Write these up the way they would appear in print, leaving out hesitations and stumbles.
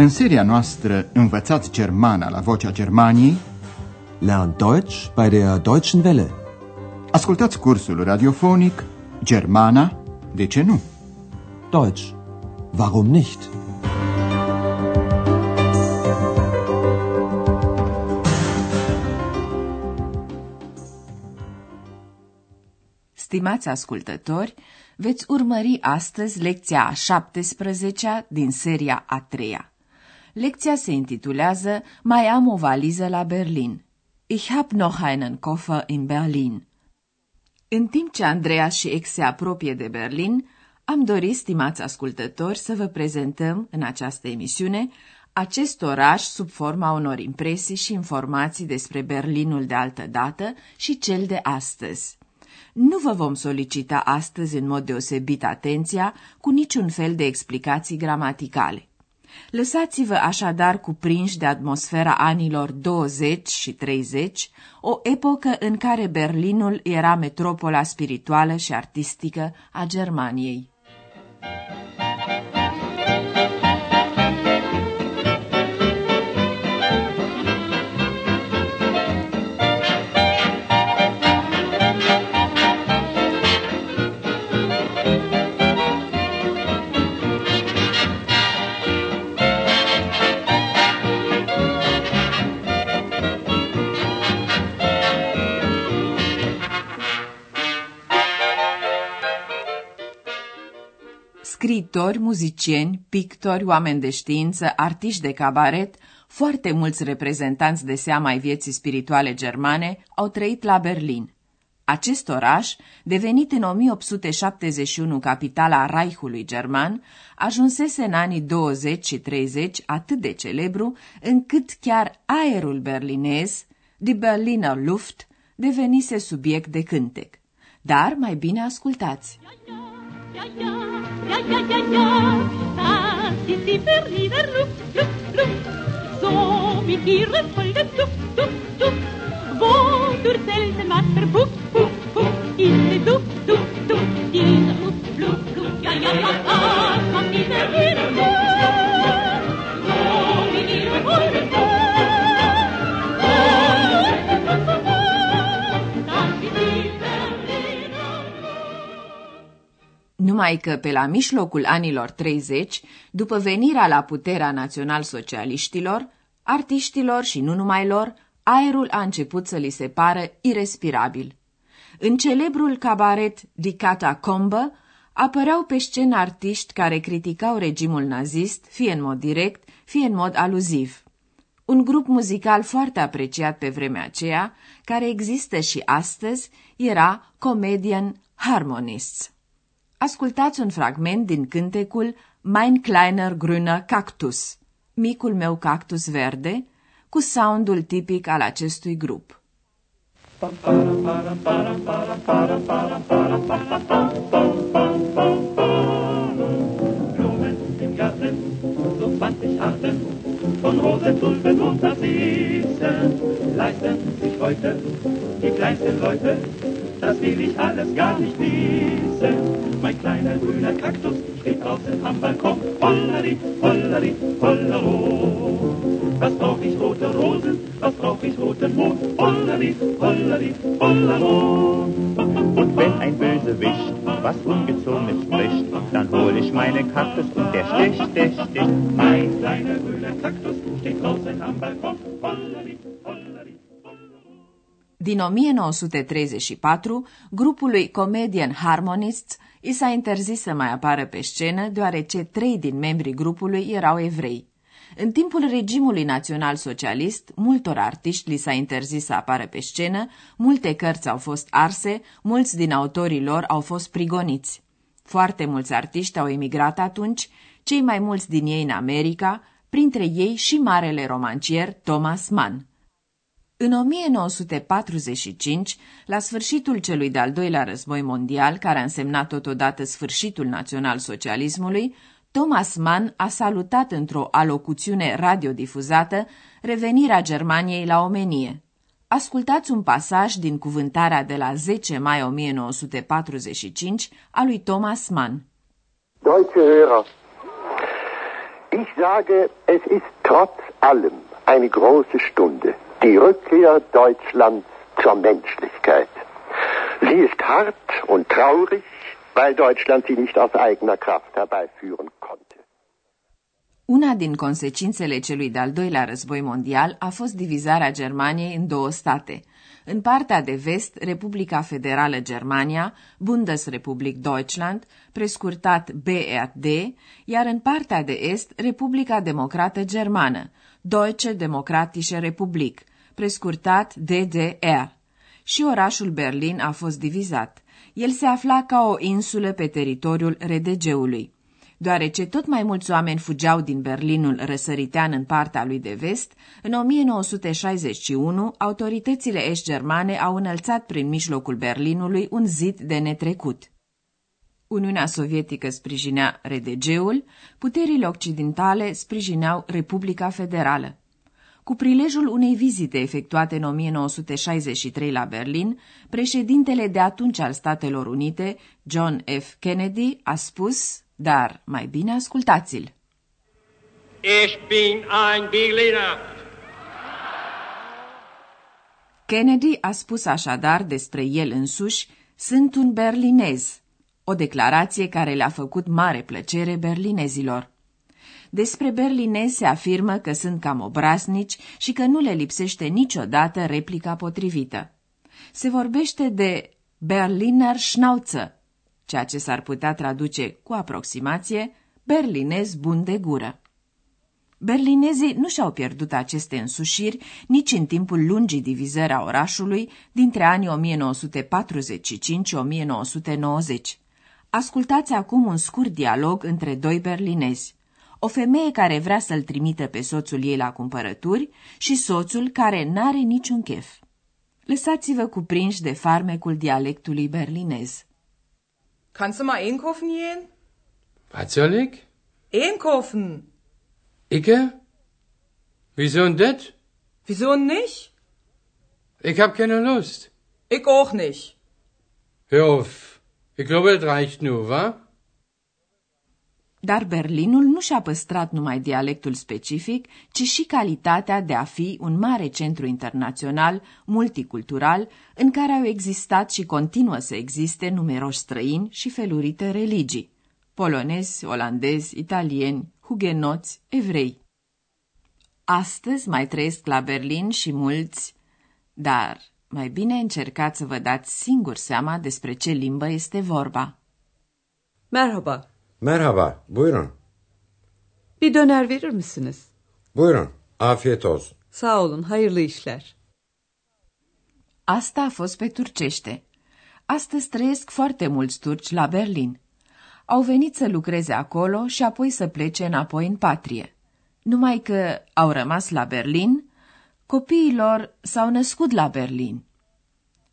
În seria noastră Învățați Germana la Vocea Germaniei, Lern Deutsch bei der Deutschen Welle. Ascultați cursul radiofonic Germana, de ce nu? Deutsch, warum nicht? Stimați ascultători, veți urmări astăzi lecția a 17-a din seria a 3-a. Lecția se intitulează Mai am o valiză la Berlin. Ich hab noch einen Koffer in Berlin. În timp ce Andreea și Ex se apropie de Berlin, am dorit, stimați ascultători, să vă prezentăm în această emisiune acest oraș sub forma unor impresii și informații despre Berlinul de altădată și cel de astăzi. Nu vă vom solicita astăzi în mod deosebit atenția cu niciun fel de explicații gramaticale. Lăsați-vă așadar cuprinși de atmosfera anilor 20 și 30, o epocă în care Berlinul era metropola spirituală și artistică a Germaniei. Scriitori, muzicieni, pictori, oameni de știință, artiști de cabaret, foarte mulți reprezentanți de seama ai vieții spirituale germane au trăit la Berlin. Acest oraș, devenit în 1871 capitala Reichului german, ajunsese în anii 20 și 30 atât de celebru, încât chiar aerul berlinez, die Berliner Luft, devenise subiect de cântec. Dar mai bine ascultați! Ja, ja, ja, ja, ja, ja, das ist die Berliner Luft, Luft, Luft, so mit ihrem vollen Duft, Duft, Duft, wo durch selten macht der Buff, Buff, Buff, in den Duft, Duft, Duft, in den Luft, Luft, Luft, ja, ja, ja, ja, kommt die Berliner Luft, so mit ihrem vollen Duft. Numai că pe la mijlocul anilor 30, după venirea la puterea național-socialiștilor, artiștilor și nu numai lor, aerul a început să li se pară irespirabil. În celebrul cabaret Die Katakombe apăreau pe scenă artiști care criticau regimul nazist, fie în mod direct, fie în mod aluziv. Un grup muzical foarte apreciat pe vremea aceea, care există și astăzi, era Comedian Harmonists. Ascultați un fragment din cântecul Mein kleiner grüner Kaktus, micul meu cactus verde, cu soundul tipic al acestui grup. Von Rosenblumen und Narzissen leisten sich heute die kleinsten Leute, das will ich alles gar nicht wissen. Mein kleiner grüner Kaktus steht draußen am Balkon, hollari, hollari, hollero. Was brauch ich rote Rosen, was brauch ich roten Mond, hollari, hollari, hollero. Und wenn ein Bösewicht was Ungezogenes spricht, dann hol ich meine Kaktus und der sticht, der sticht. Mein kleiner grüner Kaktus steht draußen am Balkon, hollari, hollari. Din 1934, grupului Comedian Harmonists i s-a interzis să mai apară pe scenă, deoarece 3 din membrii grupului erau evrei. În timpul regimului național-socialist, multor artiști li s-a interzis să apară pe scenă, multe cărți au fost arse, mulți din autorii lor au fost prigoniți. Foarte mulți artiști au emigrat atunci, cei mai mulți din ei în America, printre ei și marele romancier Thomas Mann. În 1945, la sfârșitul celui de-al doilea război mondial, care a însemnat totodată sfârșitul național-socialismului, Thomas Mann a salutat într-o alocuțiune radiodifuzată revenirea Germaniei la omenie. Ascultați un pasaj din cuvântarea de la 10 mai 1945 a lui Thomas Mann. Deutsche Hörer, Ich sage, es ist trotz allem eine große Stunde, die Rückkehr Deutschlands zur Menschlichkeit. Sie ist hart und traurig, weil Deutschland sie nicht aus eigener Kraft herbeiführen konnte. Una din consecințele celui de-al doilea război mondial a fost divizarea Germaniei în două state. În partea de vest, Republica Federală Germania, Bundesrepublik Deutschland, prescurtat BRD, iar în partea de est, Republica Democrată Germană, Deutsche Demokratische Republik, prescurtat DDR. Și orașul Berlin a fost divizat. El se afla ca o insulă pe teritoriul RDG-ului. Deoarece tot mai mulți oameni fugeau din Berlinul răsăritean în partea lui de vest, în 1961 autoritățile est-germane au înălțat prin mijlocul Berlinului un zid de netrecut. Uniunea Sovietică sprijinea RDG-ul, puterile occidentale sprijineau Republica Federală. Cu prilejul unei vizite efectuate în 1963 la Berlin, președintele de atunci al Statelor Unite, John F. Kennedy, a spus... Dar mai bine ascultați-l. Ich bin ein Berliner. Kennedy a spus așadar despre el însuși, sunt un berlinez, o declarație care le-a făcut mare plăcere berlinezilor. Despre berlinezi se afirmă că sunt cam obraznici și că nu le lipsește niciodată replica potrivită. Se vorbește de Berliner Schnauze, ceea ce s-ar putea traduce cu aproximație, berlinez bun de gură. Berlinezii nu și-au pierdut aceste însușiri nici în timpul lungii divizări a orașului dintre anii 1945-1990. Ascultați acum un scurt dialog între doi berlinezi, o femeie care vrea să-l trimită pe soțul ei la cumpărături și soțul care n-are niciun chef. Lăsați-vă cuprinși de farmecul dialectului berlinez. Kannst du mal einkaufen gehen? Was soll ich? Einkaufen. Icke? Wieso denn das? Wieso nicht? Ich hab keine Lust. Ich auch nicht. Hör auf. Ich glaube, das reicht nur, wa? Dar Berlinul nu și-a păstrat numai dialectul specific, ci și calitatea de a fi un mare centru internațional, multicultural, în care au existat și continuă să existe numeroși străini și felurite religii: polonezi, olandezi, italieni, hugenoți, evrei. Astăzi mai trăiesc la Berlin și mulți, dar mai bine încercați să vă dați singur seama despre ce limbă este vorba. Merhaba. Merhaba, buyurun. Bir döner verir misiniz? Buyurun, afiyet olsun. Sağ olun, hayırlı işler. Asta a fost pe turcește. Astăzi trăiesc foarte mulți turci la Berlin. Au venit să lucreze acolo și apoi să plece înapoi în patrie. Numai că au rămas la Berlin, copiii lor s-au născut la Berlin.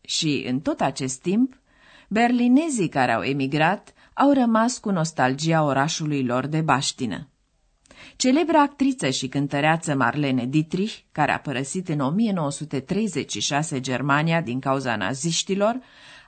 Și în tot acest timp, berlinezii care au emigrat au rămas cu nostalgia orașului lor de baștină. Celebra actriță și cântăreață Marlene Dietrich, care a părăsit în 1936 Germania din cauza naziștilor,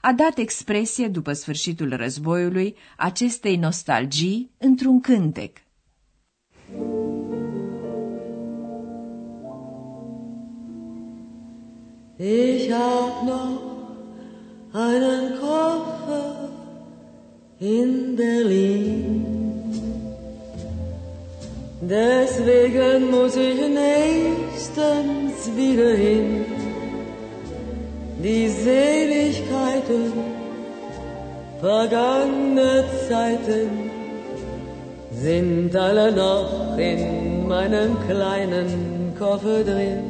a dat expresie după sfârșitul războiului acestei nostalgii într-un cântec. Ich hab noch einen Koffer in Berlin, deswegen muss ich nächstens wieder hin. Die Seligkeiten vergangener Zeiten sind alle noch in meinem kleinen Koffer drin.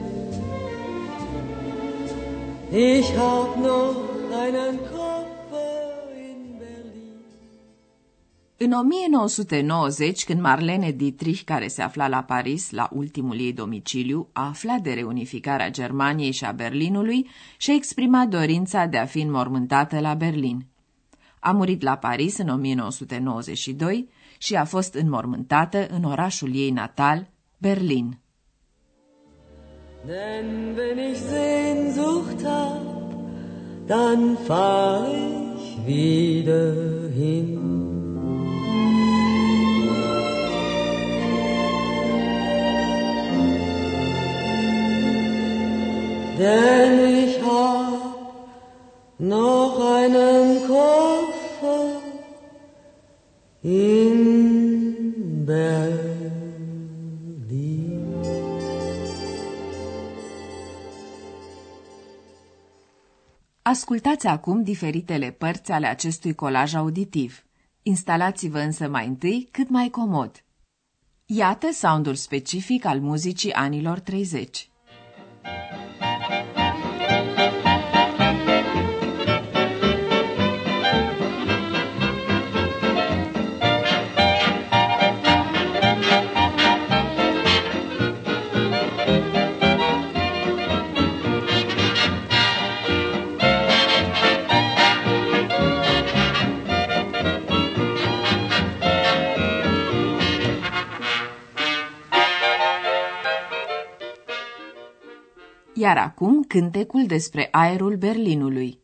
Ich hab noch einen Koffer. În 1990, când Marlene Dietrich, care se afla la Paris, la ultimul ei domiciliu, a aflat de reunificarea Germaniei și a Berlinului și a exprimat dorința de a fi înmormântată la Berlin. A murit la Paris în 1992 și a fost înmormântată în orașul ei natal, Berlin. Denn wenn ich Sehnsucht hab, dann fahr ich wieder hin. einen Koffer in Berlin. Ascultați acum diferitele părți ale acestui colaj auditiv. Instalați-vă însă mai întâi cât mai comod. Iată soundul specific al muzicii anilor 30. Iar acum cântecul despre aerul Berlinului.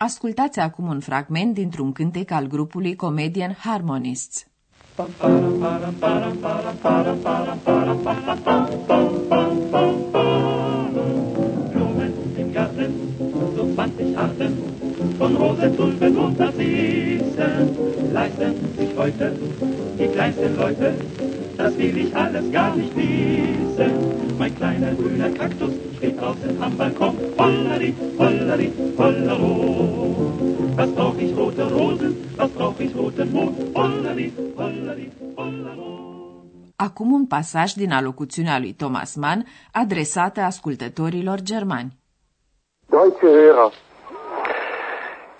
Ascultați acum un fragment dintr-un cântec al grupului Comedian Harmonists. Blumen im Garten, so zwanzig Arten, von Rosen, Tulpen und Narzissen, leisten sich heute die kleinsten Leute, das will ich alles gar nicht wissen. Mein kleiner grüner Kaktus steht draußen am Balkon, Holleri, Holleri, Hollero. Was brauch ich rote Rosen, was brauch ich roten Mond, Holleri, Holleri, Hollero. Acum un pasaj din alocuțiunea lui Thomas Mann adresată ascultătorilor germani. Deutsche Hörer,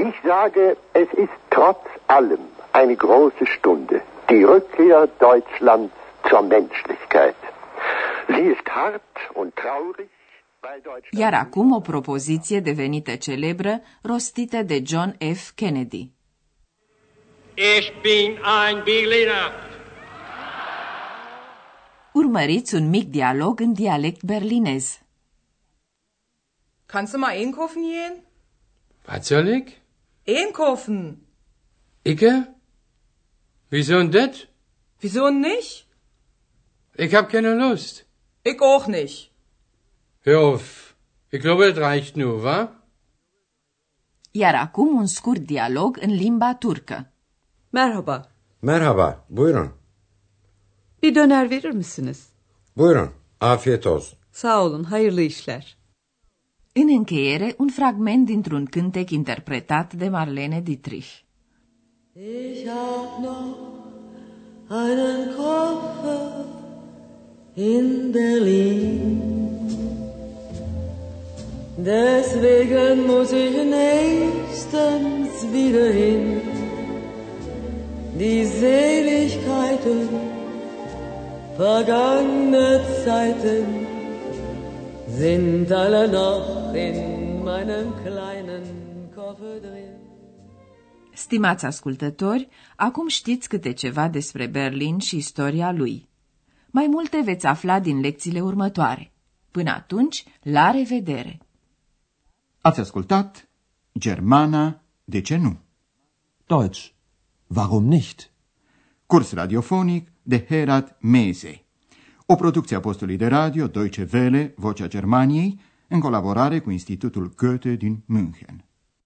ich sage, es ist trotz allem eine große Stunde, die Rückkehr Deutschlands zur Menschlichkeit. Sie ist hart und traurig, weil Deutschland... Iar acum o propoziție devenită celebră, rostită de John F. Kennedy. Ich bin ein Berliner. Urmăriți un mic dialog în dialect berlinez. Kannst du mal einkaufen gehen? Was soll ich? Einkaufen. Icke? Wieso nicht? Wieso nicht? Ich hab keine Lust. Ich auch nicht. Hör auf. Ich glaube, das reicht nur, wa? Iar acum un scurt dialog în limba turcă. Merhaba. Merhaba. Buyurun. Bir döner verir misiniz? Buyurun. Afiyet olsun. Sağ olun. Hayırlı işler. În încheiere, un fragment dintr-un cântec interpretat de Marlene Dietrich. Ich hab noch einen Koffer in Berlin. Deswegen muss ich nächstens wieder hin. Die Seligkeiten vergangener Zeiten sind alle noch in meinem kleinen Koffer drin. Stimați ascultători, acum știți câte ceva despre Berlin și istoria lui. Mai multe veți afla din lecțiile următoare. Până atunci, la revedere! Ați ascultat Germana, de ce nu? Deutsch, warum nicht? Curs radiofonic de Herat Mese. O producție a postului de radio Deutsche Welle, Vocea Germaniei, în colaborare cu Institutul Goethe din München.